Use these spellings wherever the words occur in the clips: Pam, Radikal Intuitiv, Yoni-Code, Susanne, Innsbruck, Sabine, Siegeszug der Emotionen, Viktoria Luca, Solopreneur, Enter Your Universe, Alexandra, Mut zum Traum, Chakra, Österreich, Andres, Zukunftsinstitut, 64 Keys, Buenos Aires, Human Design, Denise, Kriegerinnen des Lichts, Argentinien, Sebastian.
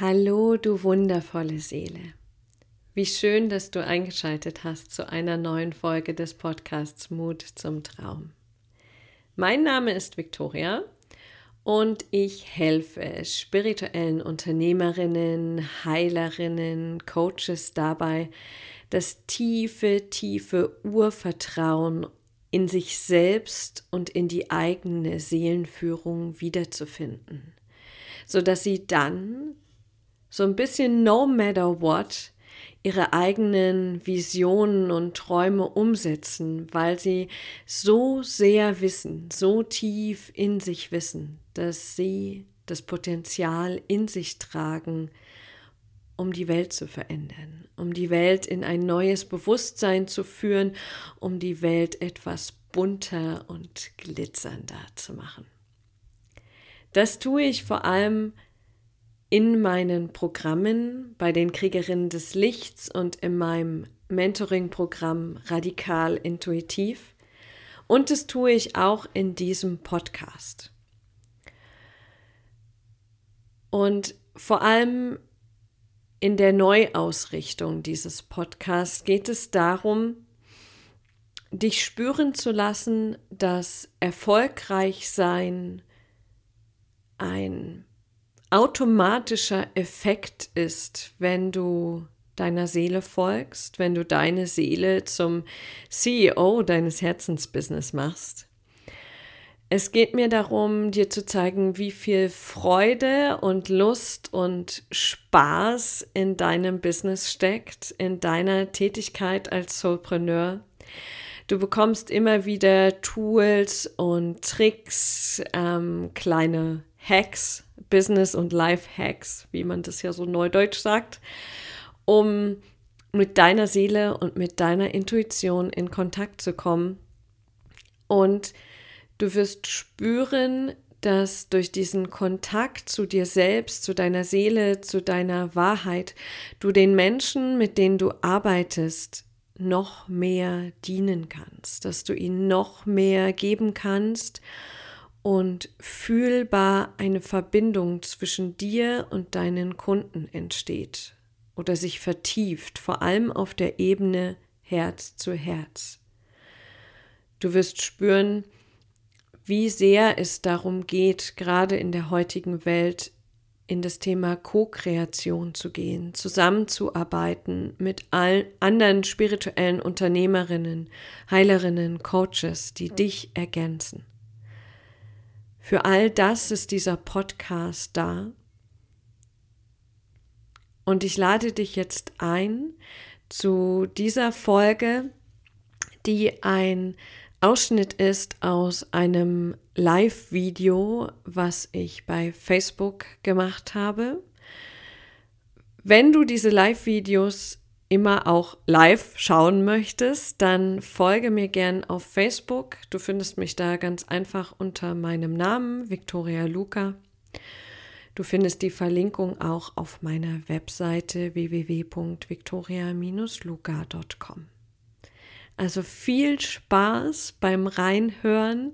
Hallo, du wundervolle Seele. Wie schön, dass du eingeschaltet hast zu einer neuen Folge des Podcasts Mut zum Traum. Mein Name ist Viktoria und ich helfe spirituellen Unternehmerinnen, Heilerinnen, Coaches dabei, das tiefe Urvertrauen in sich selbst und in die eigene Seelenführung wiederzufinden, sodass sie dann so ein bisschen no matter what ihre eigenen Visionen und Träume umsetzen, weil sie so sehr wissen, so tief in sich wissen, dass sie das Potenzial in sich tragen, um die Welt zu verändern, um die Welt in ein neues Bewusstsein zu führen, um die Welt etwas bunter und glitzernder zu machen. Das tue ich vor allem in meinen Programmen bei den Kriegerinnen des Lichts und in meinem Mentoring-Programm Radikal Intuitiv. Und das tue ich auch in diesem Podcast. Und vor allem in der Neuausrichtung dieses Podcasts geht es darum, dich spüren zu lassen, dass erfolgreich sein ein automatischer Effekt ist, wenn du deiner Seele folgst, wenn du deine Seele zum CEO deines Herzensbusiness machst. Es geht mir darum, dir zu zeigen, wie viel Freude und Lust und Spaß in deinem Business steckt, in deiner Tätigkeit als Solopreneur. Du bekommst immer wieder Tools und Tricks, kleine Hacks, Business- und Life-Hacks, wie man das ja so neudeutsch sagt, um mit deiner Seele und mit deiner Intuition in Kontakt zu kommen. Und du wirst spüren, dass durch diesen Kontakt zu dir selbst, zu deiner Seele, zu deiner Wahrheit, du den Menschen, mit denen du arbeitest, noch mehr dienen kannst, dass du ihnen noch mehr geben kannst und fühlbar eine Verbindung zwischen dir und deinen Kunden entsteht oder sich vertieft, vor allem auf der Ebene Herz zu Herz. Du wirst spüren, wie sehr es darum geht, gerade in der heutigen Welt in das Thema Co-Kreation zu gehen, zusammenzuarbeiten mit allen anderen spirituellen Unternehmerinnen, Heilerinnen, Coaches, die dich ergänzen. Für all das ist dieser Podcast da. Und ich lade dich jetzt ein zu dieser Folge, die ein Ausschnitt ist aus einem Live-Video, was ich bei Facebook gemacht habe. Wenn du diese Live-Videos immer auch live schauen möchtest, dann folge mir gern auf Facebook. Du findest mich da ganz einfach unter meinem Namen, Viktoria Luca. Du findest die Verlinkung auch auf meiner Webseite www.viktoria-luca.com. Also viel Spaß beim Reinhören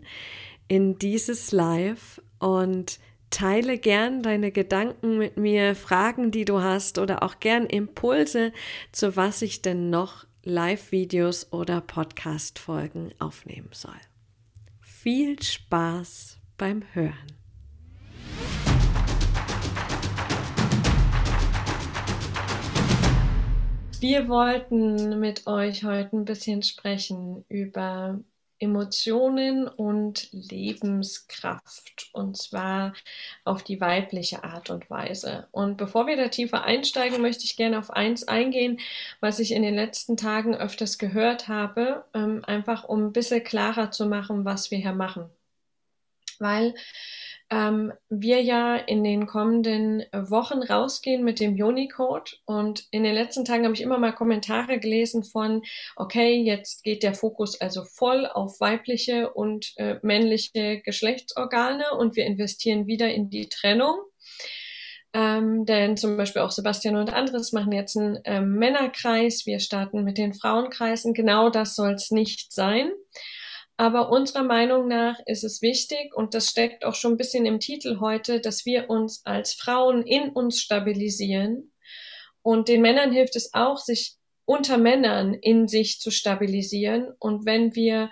in dieses Live und teile gern deine Gedanken mit mir, Fragen, die du hast oder auch gern Impulse, zu was ich denn noch Live-Videos oder Podcast-Folgen aufnehmen soll. Viel Spaß beim Hören. Wir wollten mit euch heute ein bisschen sprechen über Emotionen und Lebenskraft, und zwar auf die weibliche Art und Weise. Und bevor wir da tiefer einsteigen, möchte ich gerne auf eins eingehen, was ich in den letzten Tagen öfters gehört habe, einfach um ein bisschen klarer zu machen, was wir hier machen. Weil wir ja in den kommenden Wochen rausgehen mit dem Yoni-Code, und in den letzten Tagen habe ich immer mal Kommentare gelesen von, okay, jetzt geht der Fokus also voll auf weibliche und männliche Geschlechtsorgane und wir investieren wieder in die Trennung. Denn zum Beispiel auch Sebastian und Andres machen jetzt einen Männerkreis, wir starten mit den Frauenkreisen. Genau das soll es nicht sein. Aber unserer Meinung nach ist es wichtig, und das steckt auch schon ein bisschen im Titel heute, dass wir uns als Frauen in uns stabilisieren. Und den Männern hilft es auch, sich unter Männern in sich zu stabilisieren. Und wenn wir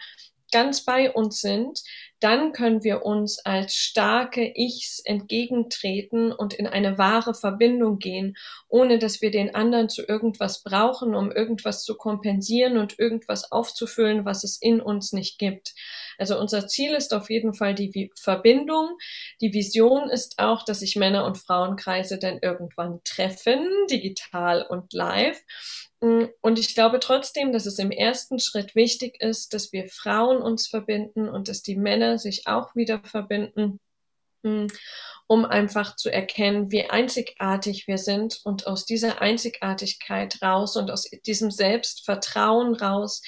ganz bei uns sind, dann können wir uns als starke Ichs entgegentreten und in eine wahre Verbindung gehen, ohne dass wir den anderen zu irgendwas brauchen, um irgendwas zu kompensieren und irgendwas aufzufüllen, was es in uns nicht gibt. Also unser Ziel ist auf jeden Fall die Verbindung. Die Vision ist auch, dass sich Männer- und Frauenkreise dann irgendwann treffen, digital und live. Und ich glaube trotzdem, dass es im ersten Schritt wichtig ist, dass wir Frauen uns verbinden und dass die Männer sich auch wieder verbinden, um einfach zu erkennen, wie einzigartig wir sind und aus dieser Einzigartigkeit raus und aus diesem Selbstvertrauen raus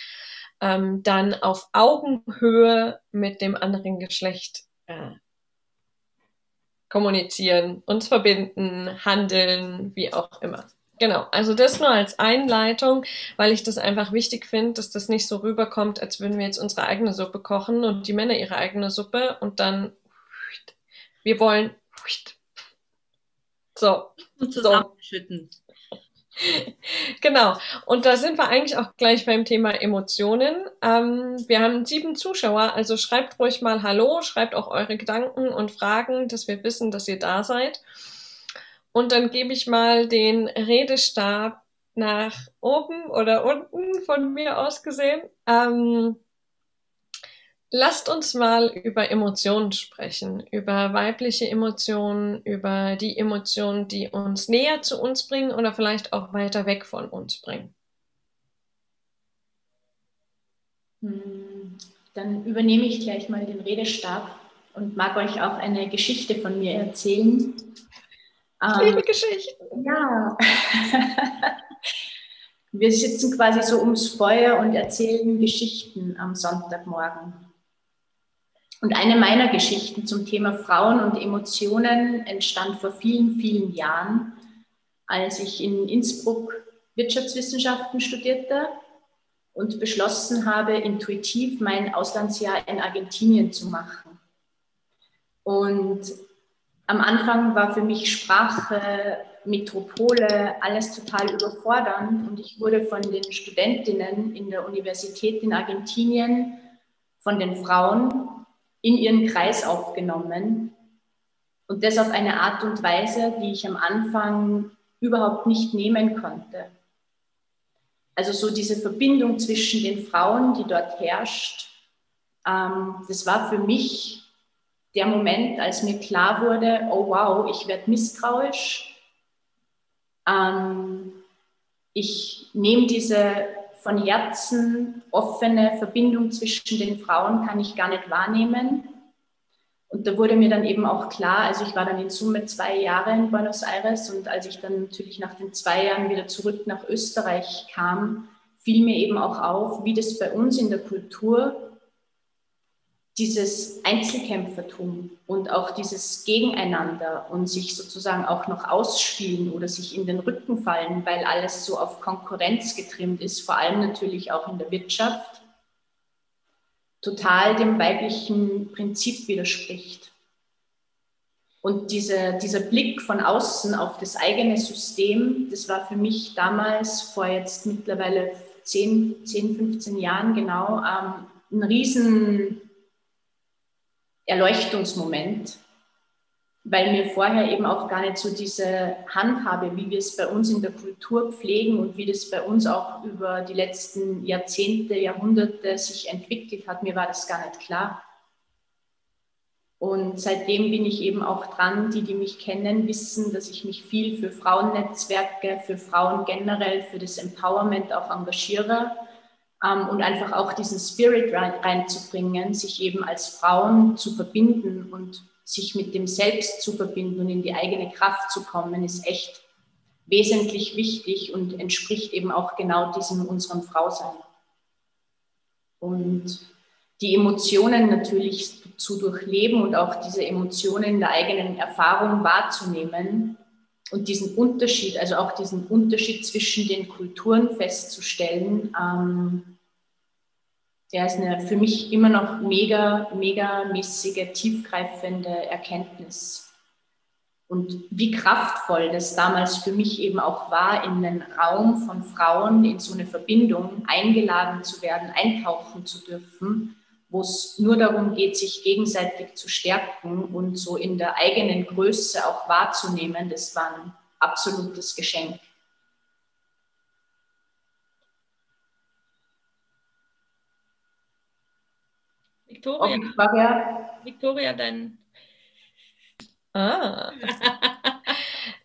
dann auf Augenhöhe mit dem anderen Geschlecht kommunizieren, uns verbinden, handeln, wie auch immer. Genau, also das nur als Einleitung, weil ich das einfach wichtig finde, dass das nicht so rüberkommt, als würden wir jetzt unsere eigene Suppe kochen und die Männer ihre eigene Suppe und dann, wir wollen, so. Zusammenschütten. Genau, und da sind wir eigentlich auch gleich beim Thema Emotionen. Wir haben 7 Zuschauer, also schreibt ruhig mal Hallo, schreibt auch eure Gedanken und Fragen, dass wir wissen, dass ihr da seid. Und dann gebe ich mal den Redestab nach oben oder unten von mir aus gesehen. Lasst uns mal über Emotionen sprechen, über weibliche Emotionen, über die Emotionen, die uns näher zu uns bringen oder vielleicht auch weiter weg von uns bringen. Dann übernehme ich gleich mal den Redestab und mag euch auch eine Geschichte von mir erzählen. Liebe Geschichten. Ja. Wir sitzen quasi so ums Feuer und erzählen Geschichten am Sonntagmorgen. Und eine meiner Geschichten zum Thema Frauen und Emotionen entstand vor vielen, vielen Jahren, als ich in Innsbruck Wirtschaftswissenschaften studierte und beschlossen habe, intuitiv mein Auslandsjahr in Argentinien zu machen. Und am Anfang war für mich Sprache, Metropole, alles total überfordernd und ich wurde von den Studentinnen in der Universität in Argentinien, von den Frauen, in ihren Kreis aufgenommen und das auf eine Art und Weise, die ich am Anfang überhaupt nicht nehmen konnte. Also so diese Verbindung zwischen den Frauen, die dort herrscht, das war für mich der Moment, als mir klar wurde, oh wow, ich werde misstrauisch, ich nehme diese von Herzen offene Verbindung zwischen den Frauen, kann ich gar nicht wahrnehmen. Und da wurde mir dann eben auch klar, also ich war dann in Summe 2 Jahre in Buenos Aires und als ich dann natürlich nach den 2 Jahren wieder zurück nach Österreich kam, fiel mir eben auch auf, wie das bei uns in der Kultur dieses Einzelkämpfertum und auch dieses Gegeneinander und sich sozusagen auch noch ausspielen oder sich in den Rücken fallen, weil alles so auf Konkurrenz getrimmt ist, vor allem natürlich auch in der Wirtschaft, total dem weiblichen Prinzip widerspricht. Und dieser Blick von außen auf das eigene System, das war für mich damals, vor jetzt mittlerweile 15 Jahren genau, ein riesen Erleuchtungsmoment, weil mir vorher eben auch gar nicht so diese Handhabe, wie wir es bei uns in der Kultur pflegen und wie das bei uns auch über die letzten Jahrzehnte, Jahrhunderte sich entwickelt hat, mir war das gar nicht klar. Und seitdem bin ich eben auch dran, die mich kennen, wissen, dass ich mich viel für Frauennetzwerke, für Frauen generell, für das Empowerment auch engagiere. Und einfach auch diesen Spirit reinzubringen, sich eben als Frauen zu verbinden und sich mit dem Selbst zu verbinden und in die eigene Kraft zu kommen, ist echt wesentlich wichtig und entspricht eben auch genau diesem unserem Frausein. Und die Emotionen natürlich zu durchleben und auch diese Emotionen in der eigenen Erfahrung wahrzunehmen und diesen Unterschied, also auch diesen Unterschied zwischen den Kulturen festzustellen, der ist eine für mich immer noch megamäßige, tiefgreifende Erkenntnis. Und wie kraftvoll das damals für mich eben auch war, in einen Raum von Frauen, in so eine Verbindung eingeladen zu werden, eintauchen zu dürfen, wo es nur darum geht, sich gegenseitig zu stärken und so in der eigenen Größe auch wahrzunehmen, das war ein absolutes Geschenk. Viktoria, dein... Ah.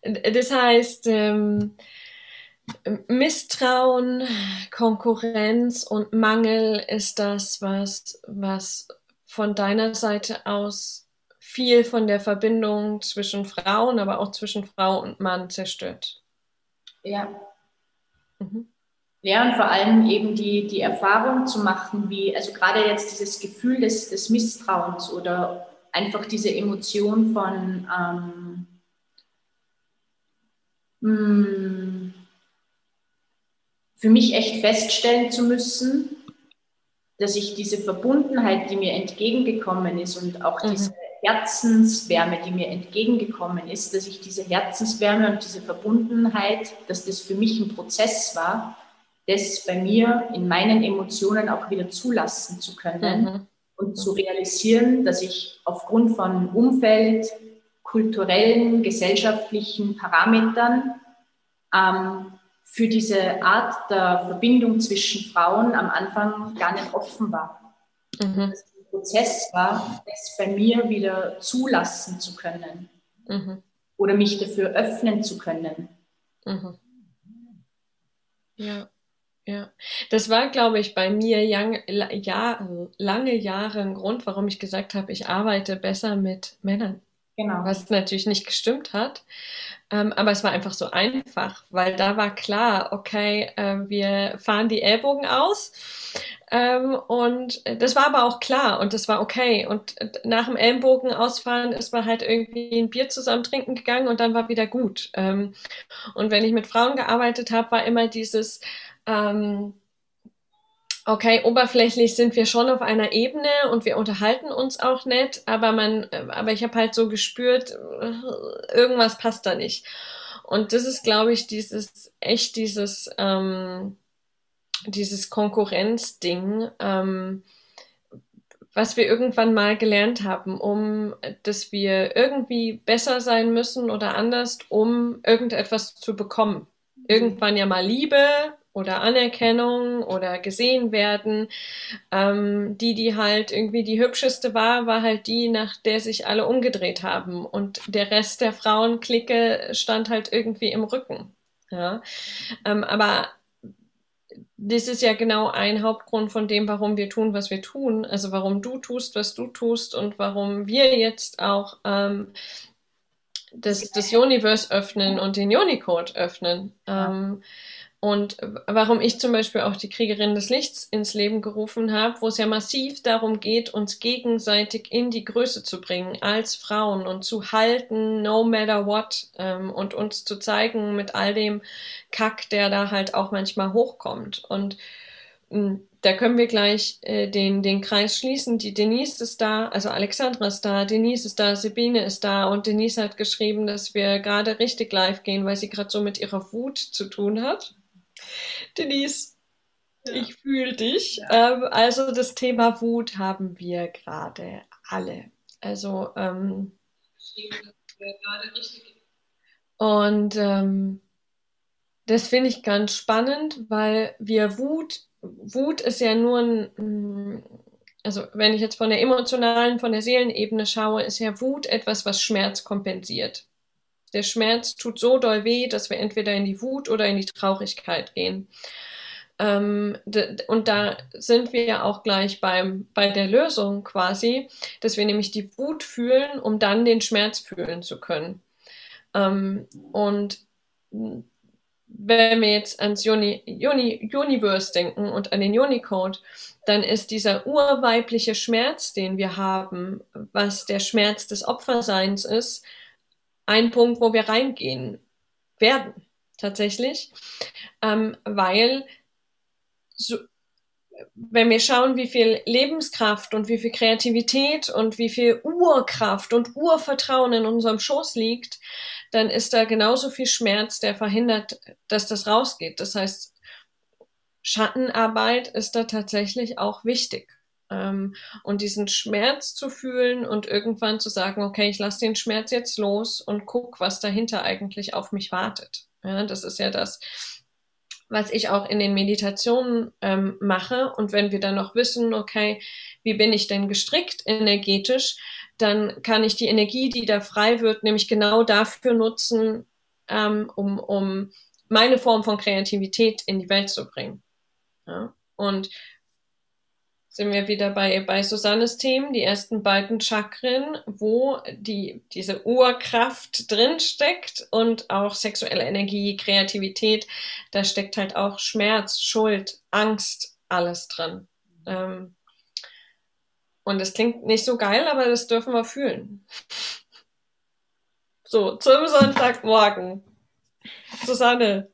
Das heißt, Misstrauen, Konkurrenz und Mangel ist das, was von deiner Seite aus viel von der Verbindung zwischen Frauen, aber auch zwischen Frau und Mann zerstört. Ja. Mhm. Ja, und vor allem eben die Erfahrung zu machen, wie, also gerade jetzt dieses Gefühl des Misstrauens oder einfach diese Emotion von für mich echt feststellen zu müssen, dass ich diese Verbundenheit, die mir entgegengekommen ist und auch diese Herzenswärme, die mir entgegengekommen ist, dass ich diese Herzenswärme und diese Verbundenheit, dass das für mich ein Prozess war, das bei mir in meinen Emotionen auch wieder zulassen zu können und zu realisieren, dass ich aufgrund von Umfeld, kulturellen, gesellschaftlichen Parametern für diese Art der Verbindung zwischen Frauen am Anfang gar nicht offen war. Dass es ein Prozess war, das bei mir wieder zulassen zu können oder mich dafür öffnen zu können. Ja, das war, glaube ich, bei mir lange Jahre ein Grund, warum ich gesagt habe, ich arbeite besser mit Männern. Genau. Was natürlich nicht gestimmt hat, aber es war einfach so einfach, weil da war klar, okay, wir fahren die Ellbogen aus und das war aber auch klar und das war okay und nach dem Ellbogen ausfahren ist man halt irgendwie ein Bier zusammen trinken gegangen und dann war wieder gut. Und wenn ich mit Frauen gearbeitet habe, war immer dieses... okay, oberflächlich sind wir schon auf einer Ebene und wir unterhalten uns auch nett, aber ich habe halt so gespürt, irgendwas passt da nicht. Und das ist, glaube ich, dieses Konkurrenzding, was wir irgendwann mal gelernt haben, dass wir irgendwie besser sein müssen oder anders, um irgendetwas zu bekommen. Irgendwann ja mal Liebe oder Anerkennung oder gesehen werden. Die halt irgendwie die hübscheste war halt die, nach der sich alle umgedreht haben. Und der Rest der Frauenklicke stand halt irgendwie im Rücken. Ja? Aber das ist ja genau ein Hauptgrund von dem, warum wir tun, was wir tun. Also warum du tust, was du tust und warum wir jetzt auch das Universe öffnen und den Yoni-Code öffnen. Ja. Und warum ich zum Beispiel auch die Kriegerinnen des Lichts ins Leben gerufen habe, wo es ja massiv darum geht, uns gegenseitig in die Größe zu bringen als Frauen und zu halten, no matter what, und uns zu zeigen mit all dem Kack, der da halt auch manchmal hochkommt. Und da können wir gleich den Kreis schließen. Die Denise ist da, also Alexandra ist da, Denise ist da, Sabine ist da und Denise hat geschrieben, dass wir gerade richtig live gehen, weil sie gerade so mit ihrer Wut zu tun hat. Denise, ja. Ich fühle dich. Ja. Also das Thema Wut haben wir gerade alle. Also und das finde ich ganz spannend, weil wir Wut ist ja nur ein, also wenn ich jetzt von der emotionalen, von der Seelenebene schaue, ist ja Wut etwas, was Schmerz kompensiert. Der Schmerz tut so doll weh, dass wir entweder in die Wut oder in die Traurigkeit gehen. Und da sind wir ja auch gleich bei der Lösung quasi, dass wir nämlich die Wut fühlen, um dann den Schmerz fühlen zu können. Und wenn wir jetzt ans Universe denken und an den Yoni-Code, dann ist dieser urweibliche Schmerz, den wir haben, was der Schmerz des Opferseins ist, ein Punkt, wo wir reingehen werden, tatsächlich, weil so, wenn wir schauen, wie viel Lebenskraft und wie viel Kreativität und wie viel Urkraft und Urvertrauen in unserem Schoß liegt, dann ist da genauso viel Schmerz, der verhindert, dass das rausgeht. Das heißt, Schattenarbeit ist da tatsächlich auch wichtig. Und diesen Schmerz zu fühlen und irgendwann zu sagen, okay, ich lasse den Schmerz jetzt los und guck, was dahinter eigentlich auf mich wartet. Ja, das ist ja das, was ich auch in den Meditationen mache. Und wenn wir dann noch wissen, okay, wie bin ich denn gestrickt energetisch, dann kann ich die Energie, die da frei wird, nämlich genau dafür nutzen, um meine Form von Kreativität in die Welt zu bringen. Ja? Und sind wir wieder bei Susannes Themen, die ersten beiden Chakren, wo diese Urkraft drin steckt und auch sexuelle Energie, Kreativität, da steckt halt auch Schmerz, Schuld, Angst, alles drin. Und das klingt nicht so geil, aber das dürfen wir fühlen. So, zum Sonntagmorgen. Susanne.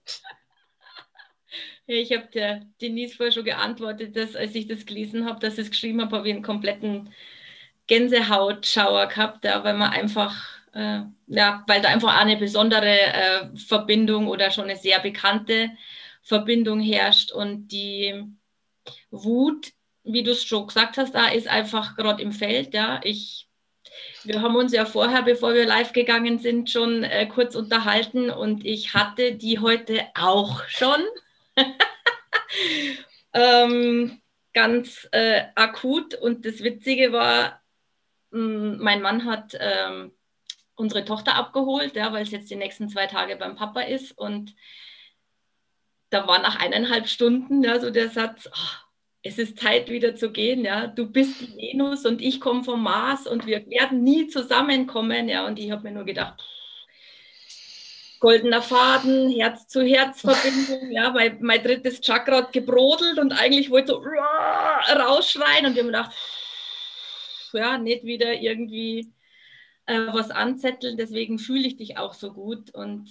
Ja, ich habe der Denise vorher schon geantwortet, dass als ich das gelesen habe, dass ich es geschrieben habe, habe ich einen kompletten Gänsehautschauer gehabt, ja, weil man einfach, weil da einfach auch eine besondere Verbindung oder schon eine sehr bekannte Verbindung herrscht. Und die Wut, wie du es schon gesagt hast, da ist einfach gerade im Feld. Ja, wir haben uns ja vorher, bevor wir live gegangen sind, schon kurz unterhalten und ich hatte die heute auch schon. Ganz akut. Und das Witzige war, mein Mann hat unsere Tochter abgeholt, ja, weil es jetzt die nächsten 2 Tage beim Papa ist. Und da war nach 1,5 Stunden ja, so der Satz, oh, es ist Zeit wieder zu gehen. Ja. Du bist die Venus und ich komme vom Mars und wir werden nie zusammenkommen. Ja. Und ich habe mir nur gedacht, goldener Faden, Herz-zu-Herz-Verbindung, ja, weil mein drittes Chakra hat gebrodelt und eigentlich wollte so rausschreien und ich habe mir gedacht, ja, nicht wieder irgendwie was anzetteln, deswegen fühle ich dich auch so gut und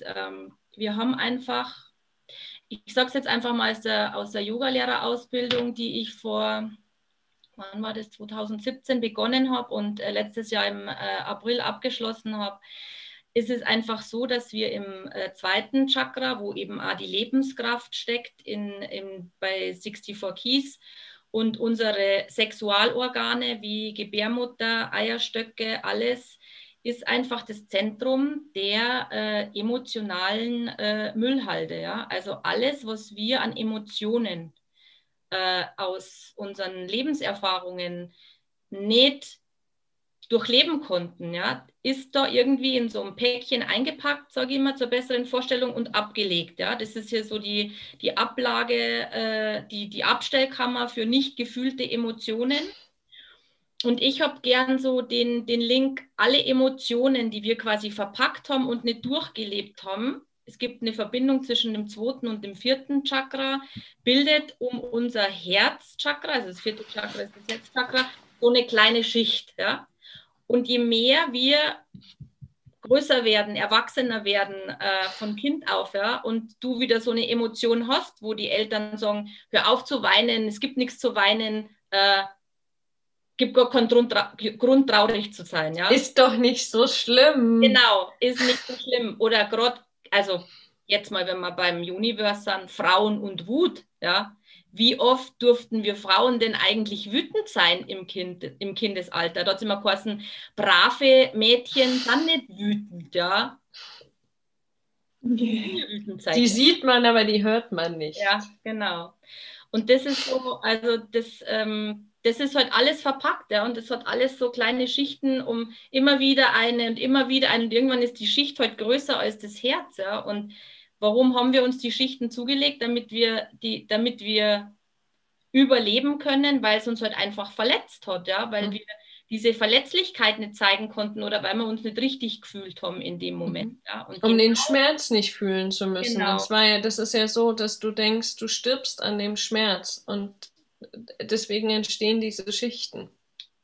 wir haben einfach, ich sage es jetzt einfach mal aus der Yogalehrerausbildung, die ich vor, wann war das, 2017 begonnen habe und letztes Jahr im April abgeschlossen habe, ist es einfach so, dass wir im zweiten Chakra, wo eben auch die Lebenskraft steckt, bei 64 Keys und unsere Sexualorgane wie Gebärmutter, Eierstöcke, alles ist einfach das Zentrum der emotionalen Müllhalde. Ja? Also alles, was wir an Emotionen aus unseren Lebenserfahrungen nicht durchleben konnten, ja, ist da irgendwie in so einem Päckchen eingepackt, sage ich mal, zur besseren Vorstellung und abgelegt. Ja. Das ist hier so die Ablage, die Abstellkammer für nicht gefühlte Emotionen. Und ich habe gern so den Link, alle Emotionen, die wir quasi verpackt haben und nicht durchgelebt haben, es gibt eine Verbindung zwischen dem 2. und dem 4. Chakra, bildet um unser Herzchakra, also das 4. Chakra ist das Herzchakra, so eine kleine Schicht, ja. Und je mehr wir größer werden, erwachsener werden, von Kind auf, ja, und du wieder so eine Emotion hast, wo die Eltern sagen, hör auf zu weinen, es gibt nichts zu weinen, gibt gar keinen Grund, traurig zu sein. Ja? Ist doch nicht so schlimm. Genau, ist nicht so schlimm. Oder gerade, also jetzt mal, wenn wir beim Universe sind, Frauen und Wut, ja. Wie oft durften wir Frauen denn eigentlich wütend sein im Kindesalter? Dort sind wir geheißen, brave Mädchen sind nicht wütend, ja. Die sieht man, aber die hört man nicht. Ja, genau. Und das ist so, also das ist halt alles verpackt, ja, und das hat alles so kleine Schichten, um immer wieder eine, und irgendwann ist die Schicht halt größer als das Herz, ja, und warum haben wir uns die Schichten zugelegt? Damit wir überleben können, weil es uns halt einfach verletzt hat, ja, weil wir diese Verletzlichkeit nicht zeigen konnten oder weil wir uns nicht richtig gefühlt haben in dem Moment. Ja. Und um den Schmerz nicht fühlen zu müssen. Genau. Das ist ja so, dass du denkst, du stirbst an dem Schmerz und deswegen entstehen diese Schichten.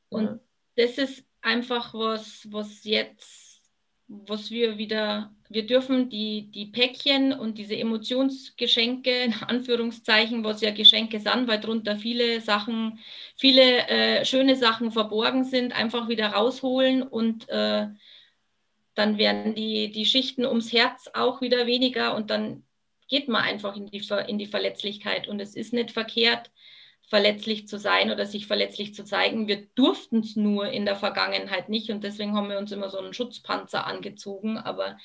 Und das ist einfach was jetzt was wir wieder, wir dürfen die Päckchen und diese Emotionsgeschenke, in Anführungszeichen, was ja Geschenke sind, weil darunter viele Sachen, viele schöne Sachen verborgen sind, einfach wieder rausholen und dann werden die Schichten ums Herz auch wieder weniger und dann geht man einfach in die Verletzlichkeit und es ist nicht verkehrt, verletzlich zu sein oder sich verletzlich zu zeigen. Wir durften es nur in der Vergangenheit nicht und deswegen haben wir uns immer so einen Schutzpanzer angezogen, aber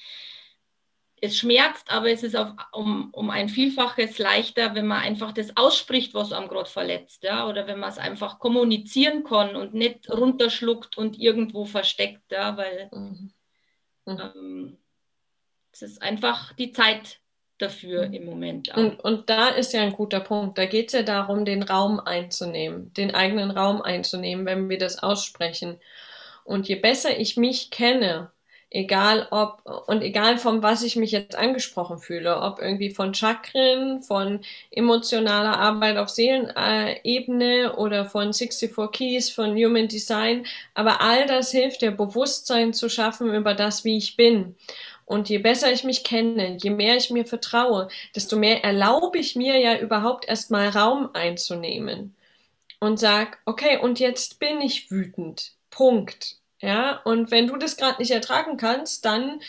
es schmerzt, aber es ist um ein Vielfaches leichter, wenn man einfach das ausspricht, was einem gerade verletzt, ja? Oder wenn man es einfach kommunizieren kann und nicht runterschluckt und irgendwo versteckt, ja? Weil es ist einfach die Zeit dafür im Moment. Und da ist ja ein guter Punkt. Da geht es ja darum, den Raum einzunehmen, den eigenen Raum einzunehmen, wenn wir das aussprechen. Und je besser ich mich kenne, egal von was ich mich jetzt angesprochen fühle, ob irgendwie von Chakren, von emotionaler Arbeit auf Seelenebene oder von 64 Keys, von Human Design, aber all das hilft dir, Bewusstsein zu schaffen über das, wie ich bin. Und je besser ich mich kenne, je mehr ich mir vertraue, desto mehr erlaube ich mir ja überhaupt erstmal Raum einzunehmen und sag, okay, und jetzt bin ich wütend. Punkt. Ja, und wenn du das gerade nicht ertragen kannst, dann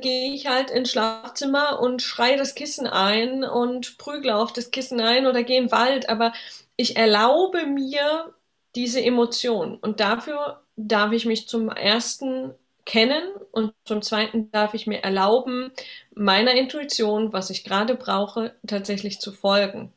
gehe ich halt ins Schlafzimmer und schreie das Kissen ein und prügle auf das Kissen ein oder gehe in den Wald. Aber ich erlaube mir diese Emotion und dafür darf ich mich zum ersten kennen und zum zweiten darf ich mir erlauben, meiner Intuition, was ich gerade brauche, tatsächlich zu folgen.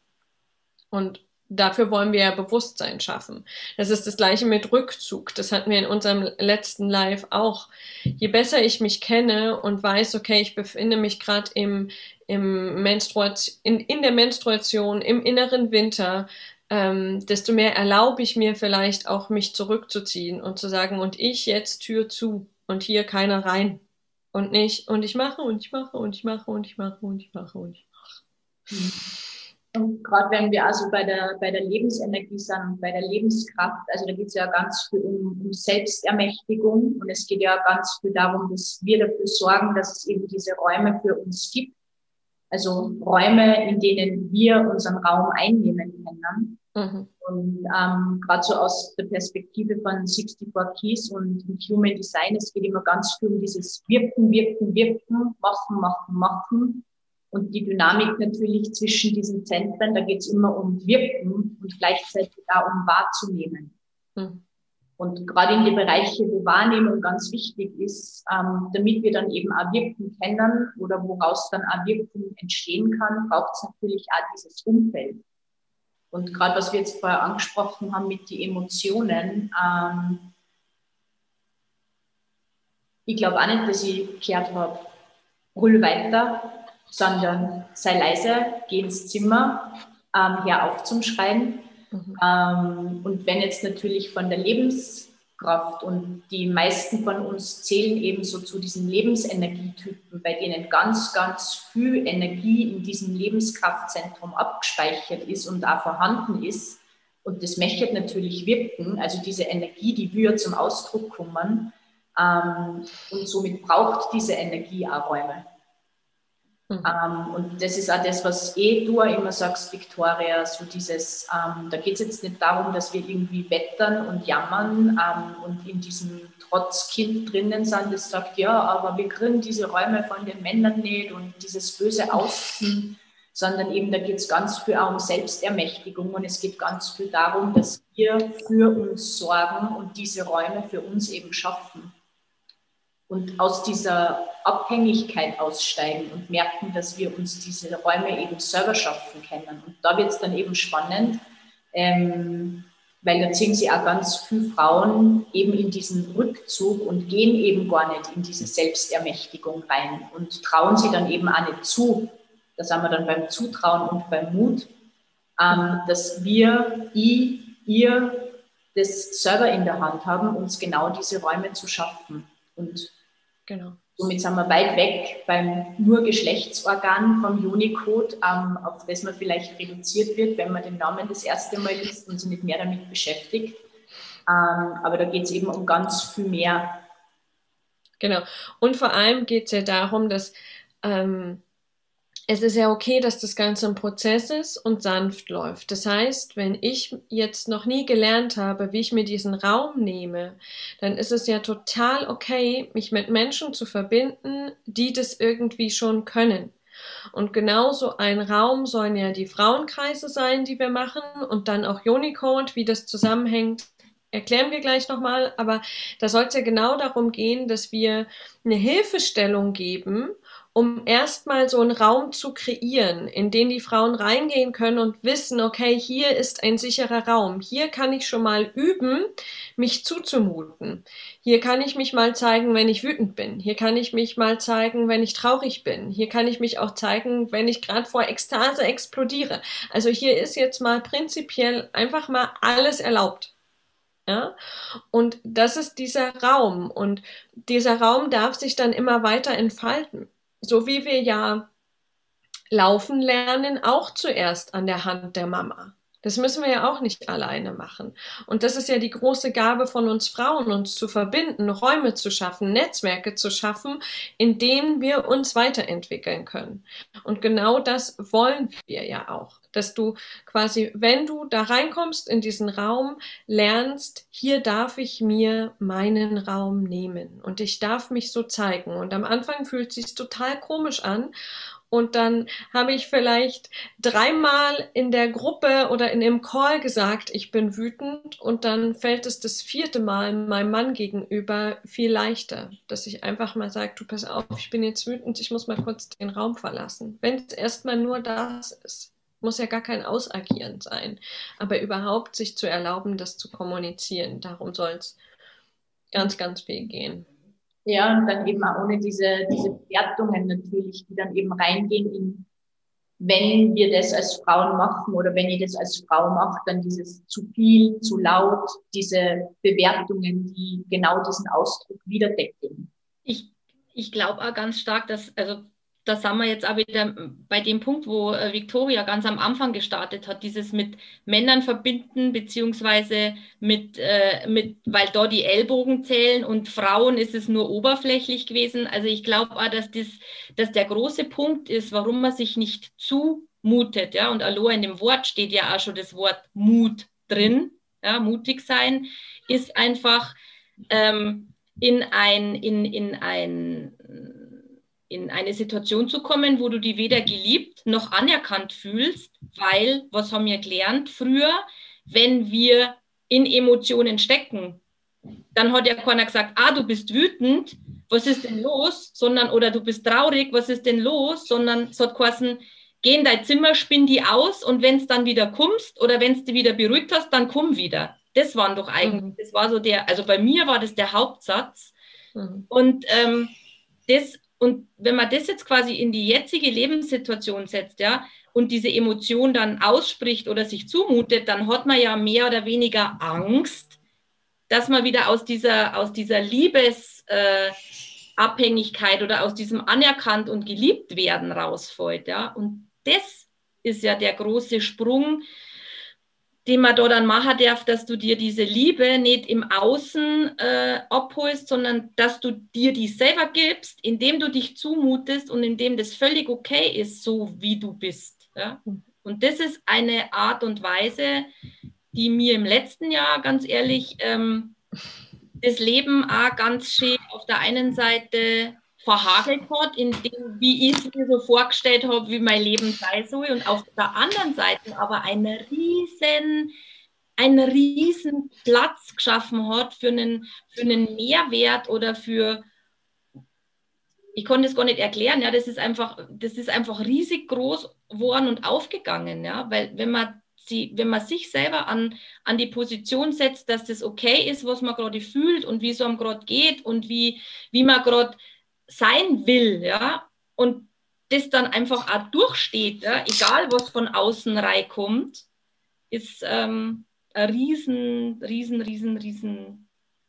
Und dafür wollen wir ja Bewusstsein schaffen. Das ist das Gleiche mit Rückzug. Das hatten wir in unserem letzten Live auch. Je besser ich mich kenne und weiß, okay, ich befinde mich gerade in der Menstruation, im inneren Winter, desto mehr erlaube ich mir vielleicht auch, mich zurückzuziehen und zu sagen, und ich jetzt Tür zu. Und hier keiner rein. Und nicht, und ich mache, und ich mache, und ich mache, und ich mache, und ich mache, und ich mache. Und gerade wenn wir also bei der Lebensenergie sind und bei der Lebenskraft, also da geht es ja ganz viel um Selbstermächtigung und es geht ja ganz viel darum, dass wir dafür sorgen, dass es eben diese Räume für uns gibt. Also Räume, in denen wir unseren Raum einnehmen können. Und gerade so aus der Perspektive von 64 Keys und Human Design, es geht immer ganz viel um dieses Wirken, Wirken, Wirken, Machen, Machen, Machen. Und die Dynamik natürlich zwischen diesen Zentren, da geht es immer um Wirken und gleichzeitig auch um wahrzunehmen. Mhm. Und gerade in den Bereichen, wo Wahrnehmung ganz wichtig ist, damit wir dann eben auch Wirken kennen oder woraus dann auch Wirkung entstehen kann, braucht es natürlich auch dieses Umfeld. Und gerade was wir jetzt vorher angesprochen haben mit den Emotionen, ich glaube auch nicht, dass ich gehört habe, brüll weiter, sondern sei leise, geh ins Zimmer, hör auf zum Schreien. Und wenn jetzt natürlich von der Lebenskraft und die meisten von uns zählen eben so zu diesen Lebensenergietypen, bei denen ganz, ganz viel Energie in diesem Lebenskraftzentrum abgespeichert ist und auch vorhanden ist. Und das möchte natürlich wirken, also diese Energie, die wir zum Ausdruck kommen. Und somit braucht diese Energie auch Räume. Und das ist auch das, was du immer sagst, Viktoria, so dieses, da geht es jetzt nicht darum, dass wir irgendwie wettern und jammern und in diesem Trotzkind drinnen sind, das sagt, ja, aber wir kriegen diese Räume von den Männern nicht und dieses böse Außen, sondern eben da geht es ganz viel auch um Selbstermächtigung und es geht ganz viel darum, dass wir für uns sorgen und diese Räume für uns eben schaffen. Und aus dieser Abhängigkeit aussteigen und merken, dass wir uns diese Räume eben selber schaffen können. Und da wird es dann eben spannend, weil da ziehen sie auch ganz viele Frauen eben in diesen Rückzug und gehen eben gar nicht in diese Selbstermächtigung rein und trauen sie dann eben auch nicht zu. Da sind wir dann beim Zutrauen und beim Mut, dass wir, ihr das selber in der Hand haben, uns genau diese Räume zu schaffen. Und genau. Somit sind wir weit weg beim nur Geschlechtsorgan vom Yoni-Code, auf das man vielleicht reduziert wird, wenn man den Namen das erste Mal liest und sich nicht mehr damit beschäftigt. Aber da geht es eben um ganz viel mehr. Genau. Und vor allem geht es ja darum, dass es ist ja okay, dass das Ganze ein Prozess ist und sanft läuft. Das heißt, wenn ich jetzt noch nie gelernt habe, wie ich mir diesen Raum nehme, dann ist es ja total okay, mich mit Menschen zu verbinden, die das irgendwie schon können. Und genauso ein Raum sollen ja die Frauenkreise sein, die wir machen, und dann auch Yoni-Code, wie das zusammenhängt, erklären wir gleich nochmal, aber da soll es ja genau darum gehen, dass wir eine Hilfestellung geben, um erstmal so einen Raum zu kreieren, in den die Frauen reingehen können und wissen, okay, hier ist ein sicherer Raum, hier kann ich schon mal üben, mich zuzumuten, hier kann ich mich mal zeigen, wenn ich wütend bin, hier kann ich mich mal zeigen, wenn ich traurig bin, hier kann ich mich auch zeigen, wenn ich gerade vor Ekstase explodiere. Also hier ist jetzt mal prinzipiell einfach mal alles erlaubt. Ja? Und das ist dieser Raum, und dieser Raum darf sich dann immer weiter entfalten. So wie wir ja laufen lernen, auch zuerst an der Hand der Mama. Das müssen wir ja auch nicht alleine machen. Und das ist ja die große Gabe von uns Frauen, uns zu verbinden, Räume zu schaffen, Netzwerke zu schaffen, in denen wir uns weiterentwickeln können. Und genau das wollen wir ja auch. Dass du quasi, wenn du da reinkommst in diesen Raum, lernst, hier darf ich mir meinen Raum nehmen und ich darf mich so zeigen. Und am Anfang fühlt es sich total komisch an. Und dann habe ich vielleicht dreimal in der Gruppe oder in dem Call gesagt, ich bin wütend, und dann fällt es das vierte Mal meinem Mann gegenüber viel leichter, dass ich einfach mal sage, du pass auf, ich bin jetzt wütend, ich muss mal kurz den Raum verlassen. Wenn es erstmal nur das ist, muss ja gar kein Ausagieren sein, aber überhaupt sich zu erlauben, das zu kommunizieren, darum soll es ganz, ganz viel gehen. Ja, und dann eben auch ohne diese Bewertungen natürlich, die dann eben reingehen in, wenn wir das als Frauen machen oder wenn ihr das als Frau macht, dann dieses zu viel, zu laut, diese Bewertungen, die genau diesen Ausdruck wiederdecken. Ich glaube auch ganz stark, dass, also da sind wir jetzt auch wieder bei dem Punkt, wo Viktoria ganz am Anfang gestartet hat, dieses mit Männern verbinden, beziehungsweise mit, weil da die Ellbogen zählen und Frauen ist es nur oberflächlich gewesen. Also ich glaube auch, dass der große Punkt ist, warum man sich nicht zumutet. Ja? Und Aloha, in dem Wort steht ja auch schon das Wort Mut drin. Ja? Mutig sein ist einfach in eine Situation zu kommen, wo du dich weder geliebt noch anerkannt fühlst, weil, was haben wir gelernt früher, wenn wir in Emotionen stecken, dann hat ja keiner gesagt, du bist wütend, was ist denn los, sondern, oder du bist traurig, was ist denn los, sondern es hat geheißen, geh in dein Zimmer, spinn die aus, und wenn es dann wieder kommst oder wenn es dich wieder beruhigt hast, dann komm wieder. Das waren doch eigentlich, das war so der, also bei mir war das der Hauptsatz. Und und wenn man das jetzt quasi in die jetzige Lebenssituation setzt, ja, und diese Emotion dann ausspricht oder sich zumutet, dann hat man ja mehr oder weniger Angst, dass man wieder aus dieser Liebesabhängigkeit oder aus diesem Anerkannt und geliebt werden rausfällt, ja. Und das ist ja der große Sprung, den man da dann machen darf, dass du dir diese Liebe nicht im Außen abholst, sondern dass du dir die selber gibst, indem du dich zumutest und indem das völlig okay ist, so wie du bist. Ja? Und das ist eine Art und Weise, die mir im letzten Jahr, ganz ehrlich, das Leben auch ganz schön auf der einen Seite verhagelt hat, in dem, wie ich es mir so vorgestellt habe, wie mein Leben sei so, und auf der anderen Seite aber einen riesen Platz geschaffen hat für einen Mehrwert oder für, ich konnte es gar nicht erklären, ja, das ist einfach riesig groß geworden und aufgegangen, ja, weil wenn man sich selber an die Position setzt, dass das okay ist, was man gerade fühlt und wie es einem gerade geht und wie man gerade sein will, ja, und das dann einfach auch durchsteht, ja? Egal was von außen reinkommt, ist ein riesen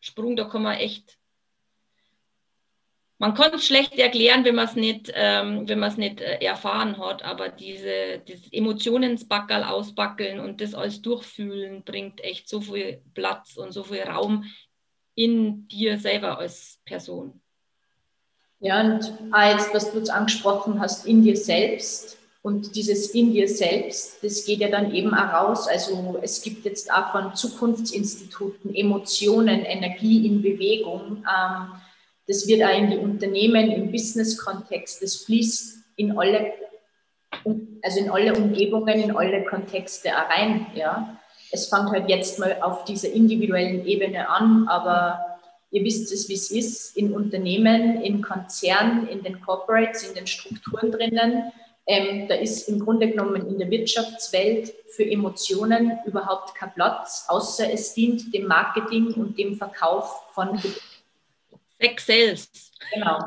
Sprung, da kann man echt, man kann es schlecht erklären, wenn man es nicht erfahren hat, aber dieses Emotionsbackerl ausbackeln und das alles durchfühlen, bringt echt so viel Platz und so viel Raum in dir selber als Person. Ja, und als was du jetzt angesprochen hast, in dir selbst, und dieses in dir selbst, das geht ja dann eben auch raus. Also es gibt jetzt auch von Zukunftsinstituten Emotionen, Energie in Bewegung. Das wird auch in die Unternehmen, im Business-Kontext, das fließt in alle, also in alle Umgebungen, in alle Kontexte auch rein. Ja. Es fängt halt jetzt mal auf dieser individuellen Ebene an, aber ihr wisst es, wie es ist, in Unternehmen, in Konzernen, in den Corporates, in den Strukturen drinnen. Da ist im Grunde genommen in der Wirtschaftswelt für Emotionen überhaupt kein Platz, außer es dient dem Marketing und dem Verkauf von Tech Sales. Genau.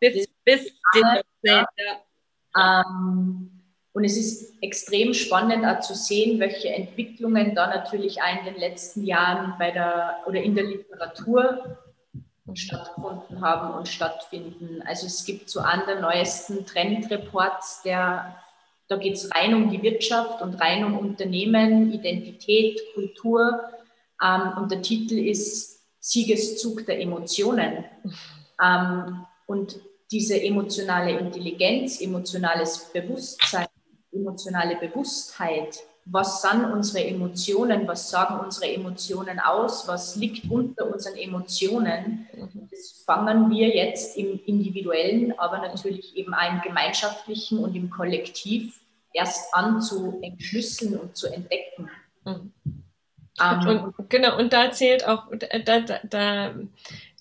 Bis Sales, ja. Und es ist extrem spannend auch zu sehen, welche Entwicklungen da natürlich auch in den letzten Jahren in der Literatur stattgefunden haben und stattfinden. Also es gibt so an der neuesten Trendreports, da geht es rein um die Wirtschaft und rein um Unternehmen, Identität, Kultur. Und der Titel ist Siegeszug der Emotionen. Und diese emotionale Intelligenz, emotionales Bewusstsein, emotionale Bewusstheit, was sind unsere Emotionen, was sagen unsere Emotionen aus, was liegt unter unseren Emotionen, das fangen wir jetzt im Individuellen, aber natürlich eben auch im Gemeinschaftlichen und im Kollektiv erst an zu entschlüsseln und zu entdecken. Und da zählt auch, da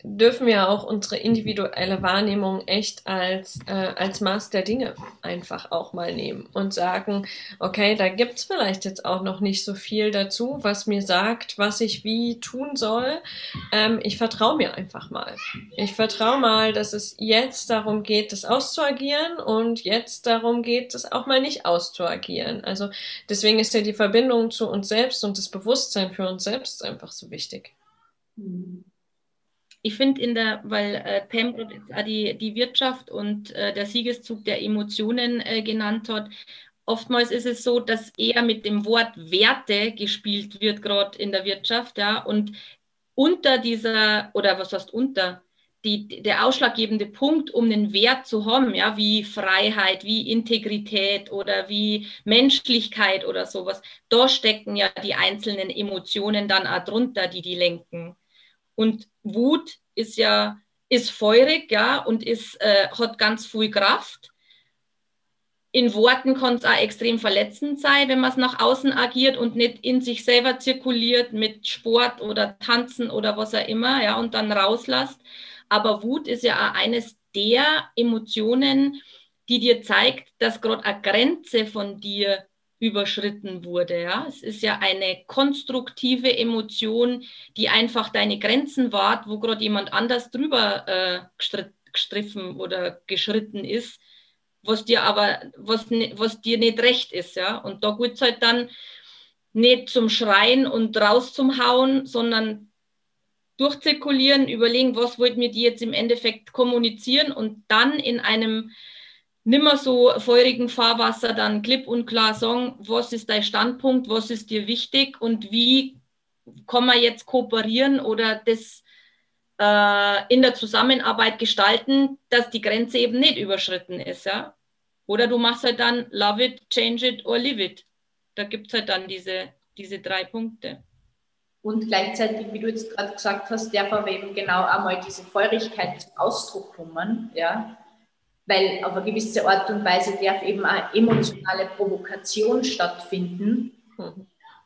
dürfen wir auch unsere individuelle Wahrnehmung echt als Maß der Dinge einfach auch mal nehmen und sagen, okay, da gibt es vielleicht jetzt auch noch nicht so viel dazu, was mir sagt, was ich wie tun soll. Ich vertraue mir einfach mal. Ich vertraue mal, dass es jetzt darum geht, das auszuagieren und jetzt darum geht, das auch mal nicht auszuagieren. Also deswegen ist ja die Verbindung zu uns selbst und das Bewusstsein für uns selbst einfach so wichtig. Ich finde, weil Pam die Wirtschaft und der Siegeszug der Emotionen genannt hat, oftmals ist es so, dass eher mit dem Wort Werte gespielt wird, gerade in der Wirtschaft, ja, und der ausschlaggebende Punkt, um einen Wert zu haben, ja, wie Freiheit, wie Integrität oder wie Menschlichkeit oder sowas, da stecken ja die einzelnen Emotionen dann auch drunter, die lenken. Und Wut ist feurig, ja, und hat ganz viel Kraft. In Worten kann es auch extrem verletzend sein, wenn man es nach außen agiert und nicht in sich selber zirkuliert mit Sport oder Tanzen oder was auch immer, ja, und dann rauslässt. Aber Wut ist ja auch eines der Emotionen, die dir zeigt, dass gerade eine Grenze von dir überschritten wurde. Ja? Es ist ja eine konstruktive Emotion, die einfach deine Grenzen wahrt, wo gerade jemand anders drüber gestriffen oder geschritten ist, was dir nicht recht ist. Ja? Und da geht es halt dann nicht zum Schreien und raus zum Hauen, sondern durchzirkulieren, überlegen, was wollt mir die jetzt im Endeffekt kommunizieren und dann in einem nimmer so feurigen Fahrwasser dann klipp und klar sagen, was ist dein Standpunkt, was ist dir wichtig und wie kann man jetzt kooperieren oder das in der Zusammenarbeit gestalten, dass die Grenze eben nicht überschritten ist. Ja? Oder du machst halt dann love it, change it or leave it. Da gibt es halt dann diese drei Punkte. Und gleichzeitig, wie du jetzt gerade gesagt hast, darf aber eben genau einmal diese Feurigkeit zum Ausdruck kommen, ja. Weil auf eine gewisse Art und Weise darf eben auch emotionale Provokation stattfinden,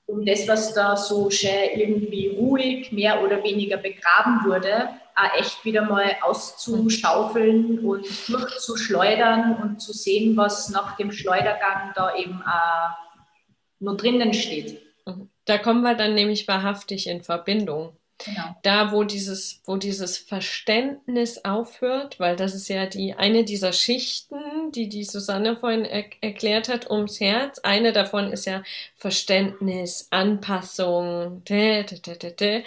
um das, was da so schön irgendwie ruhig, mehr oder weniger begraben wurde, auch echt wieder mal auszuschaufeln und durchzuschleudern und zu sehen, was nach dem Schleudergang da eben auch nur drinnen steht. Da kommen wir dann nämlich wahrhaftig in Verbindung. Genau. Da, wo dieses Verständnis aufhört, weil das ist ja eine dieser Schichten, die Susanne vorhin erklärt hat, ums Herz. Eine davon ist ja Verständnis, Anpassung. Wenn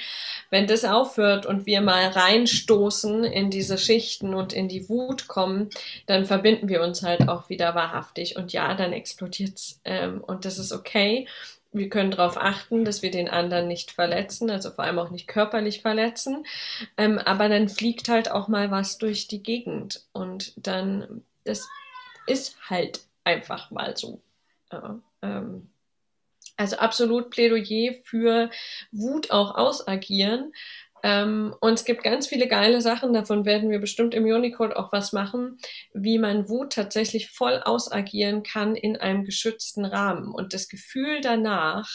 das aufhört und wir mal reinstoßen in diese Schichten und in die Wut kommen, dann verbinden wir uns halt auch wieder wahrhaftig. Und ja, dann explodiert es und das ist okay. wir können darauf achten, dass wir den anderen nicht verletzen, also vor allem auch nicht körperlich verletzen, aber dann fliegt halt auch mal was durch die Gegend und dann, das ist halt einfach mal so. Ja, also absolut Plädoyer für Wut auch ausagieren. Und es gibt ganz viele geile Sachen, davon werden wir bestimmt im Yoni-Code auch was machen, wie man Wut tatsächlich voll ausagieren kann in einem geschützten Rahmen. Und das Gefühl danach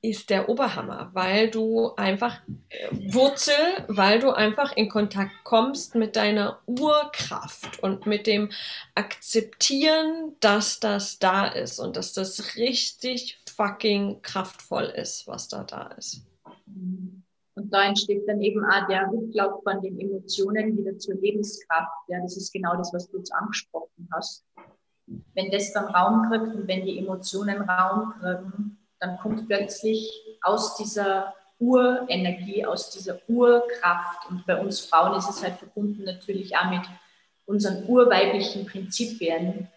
ist der Oberhammer, weil du einfach in Kontakt kommst mit deiner Urkraft und mit dem Akzeptieren, dass das da ist und dass das richtig fucking kraftvoll ist, was da ist. Und da entsteht dann eben auch der Rücklauf von den Emotionen wieder zur Lebenskraft. Ja, das ist genau das, was du jetzt angesprochen hast. Wenn das dann Raum kriegt und wenn die Emotionen Raum kriegen, dann kommt plötzlich aus dieser Urenergie, aus dieser Urkraft. Und bei uns Frauen ist es halt verbunden natürlich auch mit unseren urweiblichen Prinzipien.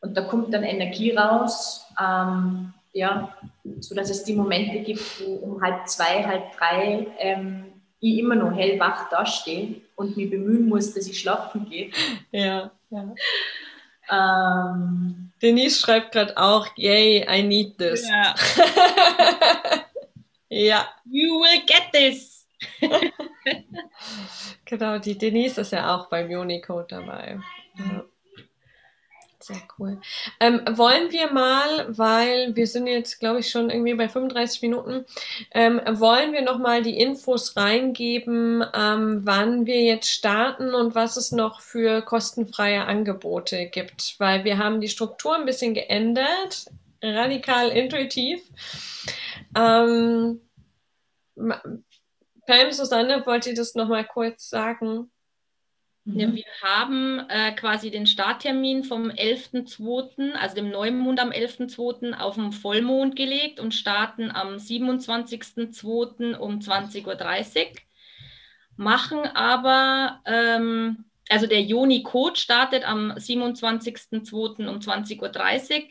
Und da kommt dann Energie raus, sodass es die Momente gibt, wo um 1:30, 1:30 ich immer noch hellwach dastehe und mich bemühen muss, dass ich schlafen gehe. Ja. Denise schreibt gerade auch, yay, I need this. Ja. Ja. You will get this. Genau, die Denise ist ja auch beim Yoni-Code dabei. Ja. Sehr cool. Wollen wir mal, weil wir sind jetzt, glaube ich, schon irgendwie bei 35 Minuten, wollen wir nochmal die Infos reingeben, wann wir jetzt starten und was es noch für kostenfreie Angebote gibt, weil wir haben die Struktur ein bisschen geändert, radikal intuitiv. Pam, Susanne, wollt ihr das nochmal kurz sagen? Ja, wir haben quasi den Starttermin vom 11.2., also dem Neumond am 11.2. auf den Vollmond gelegt und starten am 27.2. um 20:30 Uhr. Machen aber, also der Yoni-Code startet am 27.2. um 20:30 Uhr.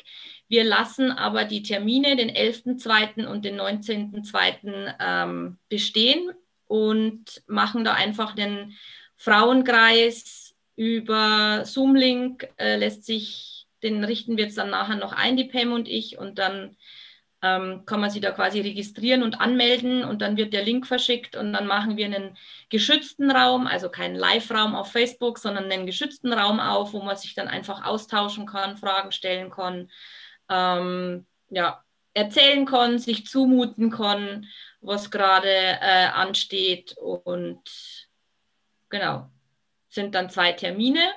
Wir lassen aber die Termine, den 11.2. und den 19.2. Bestehen und machen da einfach den Frauenkreis über Zoom-Link den richten wir jetzt dann nachher noch ein, die Pam und ich, und dann kann man sich da quasi registrieren und anmelden und dann wird der Link verschickt und dann machen wir einen geschützten Raum, also keinen Live-Raum auf Facebook, sondern einen geschützten Raum auf, wo man sich dann einfach austauschen kann, Fragen stellen kann, erzählen kann, sich zumuten kann, was gerade ansteht und genau, sind dann 2 Termine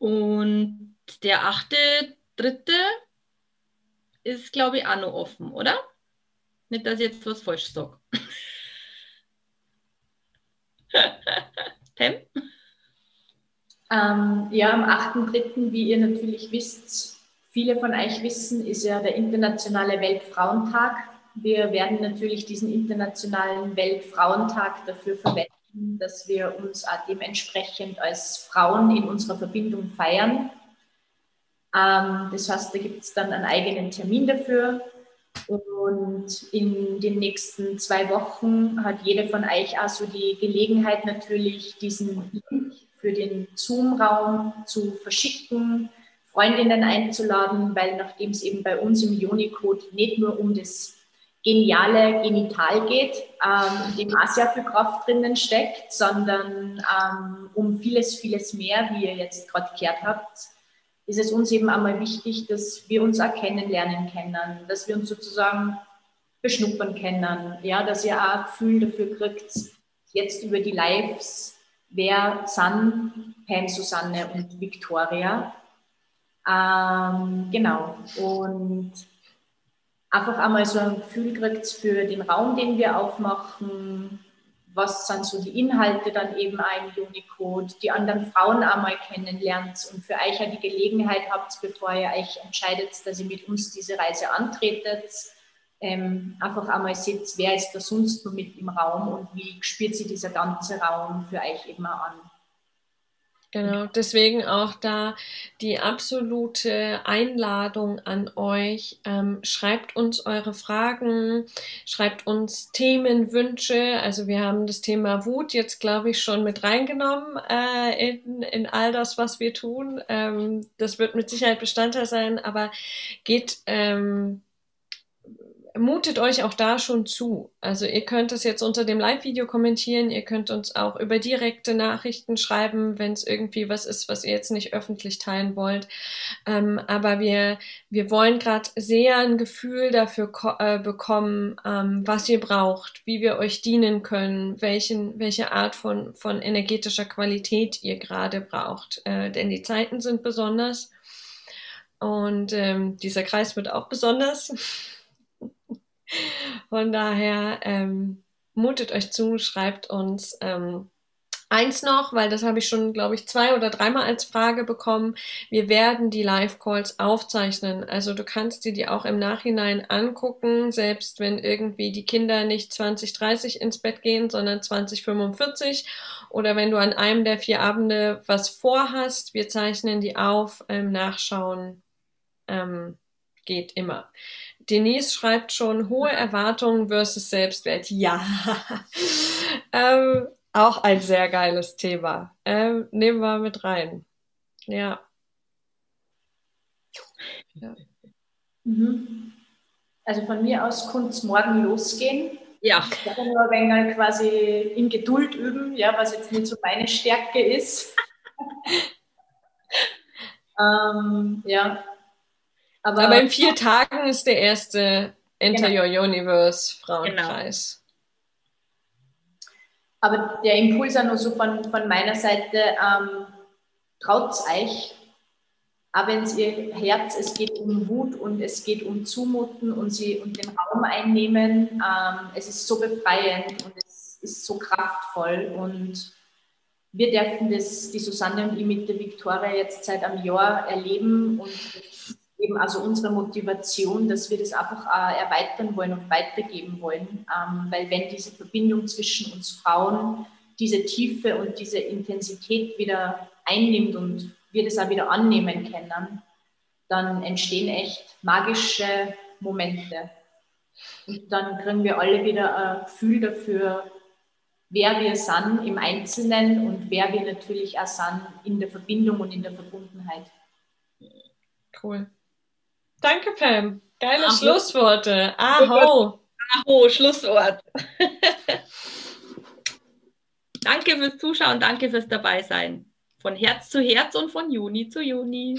und der 8.3. ist, glaube ich, auch noch offen, oder? Nicht, dass ich jetzt was falsch sage. Pam? Am 8.3., wie ihr natürlich wisst, viele von euch wissen, ist ja der Internationale Weltfrauentag. Wir werden natürlich diesen Internationalen Weltfrauentag dafür verwenden, dass wir uns auch dementsprechend als Frauen in unserer Verbindung feiern. Das heißt, da gibt es dann einen eigenen Termin dafür. Und in den nächsten 2 Wochen hat jede von euch auch so die Gelegenheit, natürlich diesen Link für den Zoom-Raum zu verschicken, Freundinnen einzuladen, weil nachdem es eben bei uns im Yoni-Code nicht nur um das geniale Genital geht, in dem auch sehr viel Kraft drinnen steckt, sondern um vieles, vieles mehr, wie ihr jetzt gerade gehört habt, ist es uns eben einmal wichtig, dass wir uns auch kennenlernen können, dass wir uns sozusagen beschnuppern können, ja, dass ihr auch ein Gefühl dafür kriegt, jetzt über die Lives, wer sind Pam, Susanne und Viktoria. Genau, und einfach einmal so ein Gefühl kriegt für den Raum, den wir aufmachen, was sind so die Inhalte dann eben im Yoni-Code, die anderen Frauen einmal kennenlernt und für euch ja die Gelegenheit habt, bevor ihr euch entscheidet, dass ihr mit uns diese Reise antretet, einfach einmal seht, wer ist da sonst noch mit im Raum und wie spürt sich dieser ganze Raum für euch eben auch an. Genau, deswegen auch da die absolute Einladung an euch. Schreibt uns eure Fragen, schreibt uns Themenwünsche. Also wir haben das Thema Wut jetzt, glaube ich, schon mit reingenommen in all das, was wir tun. Das wird mit Sicherheit Bestandteil sein, aber geht... mutet euch auch da schon zu. Also ihr könnt es jetzt unter dem Live-Video kommentieren, ihr könnt uns auch über direkte Nachrichten schreiben, wenn es irgendwie was ist, was ihr jetzt nicht öffentlich teilen wollt. Aber wir wollen gerade sehr ein Gefühl dafür bekommen, was ihr braucht, wie wir euch dienen können, welche Art von energetischer Qualität ihr gerade braucht. Denn die Zeiten sind besonders und dieser Kreis wird auch besonders. Von daher mutet euch zu, schreibt uns eins noch, weil das habe ich schon, glaube ich, 2 oder 3 Mal als Frage bekommen. Wir werden die Live-Calls aufzeichnen, also du kannst dir die auch im Nachhinein angucken, selbst wenn irgendwie die Kinder nicht 20:30 ins Bett gehen, sondern 20:45 oder wenn du an einem der 4 Abende was vorhast, wir zeichnen die auf, nachschauen geht immer. Denise schreibt schon, hohe Erwartungen versus Selbstwert. Ja, auch ein sehr geiles Thema. Nehmen wir mit rein. Ja. Ja. Mhm. Also von mir aus kann es morgen losgehen. Ja. Ich werde nur ein wenig quasi in Geduld üben, ja, was jetzt nicht so meine Stärke ist. Ja. Aber in 4 Tagen ist der erste Enter Your Universe Frauenkreis. Genau. Aber der Impuls auch nur so von meiner Seite, traut euch, auch wenn es ihr Herz, es geht um Wut und es geht um Zumuten und den Raum einnehmen. Es ist so befreiend und es ist so kraftvoll und wir dürfen das, die Susanne und ich mit der Viktoria jetzt seit einem Jahr erleben und eben also unsere Motivation, dass wir das einfach erweitern wollen und weitergeben wollen, weil wenn diese Verbindung zwischen uns Frauen diese Tiefe und diese Intensität wieder einnimmt und wir das auch wieder annehmen können, dann entstehen echt magische Momente. Und dann kriegen wir alle wieder ein Gefühl dafür, wer wir sind im Einzelnen und wer wir natürlich auch sind in der Verbindung und in der Verbundenheit. Cool. Danke, Pam. Geile Aho. Schlussworte. Aho. Aho, Schlusswort. Danke fürs Zuschauen, danke fürs Dabeisein. Von Herz zu Herz und von Juni zu Juni.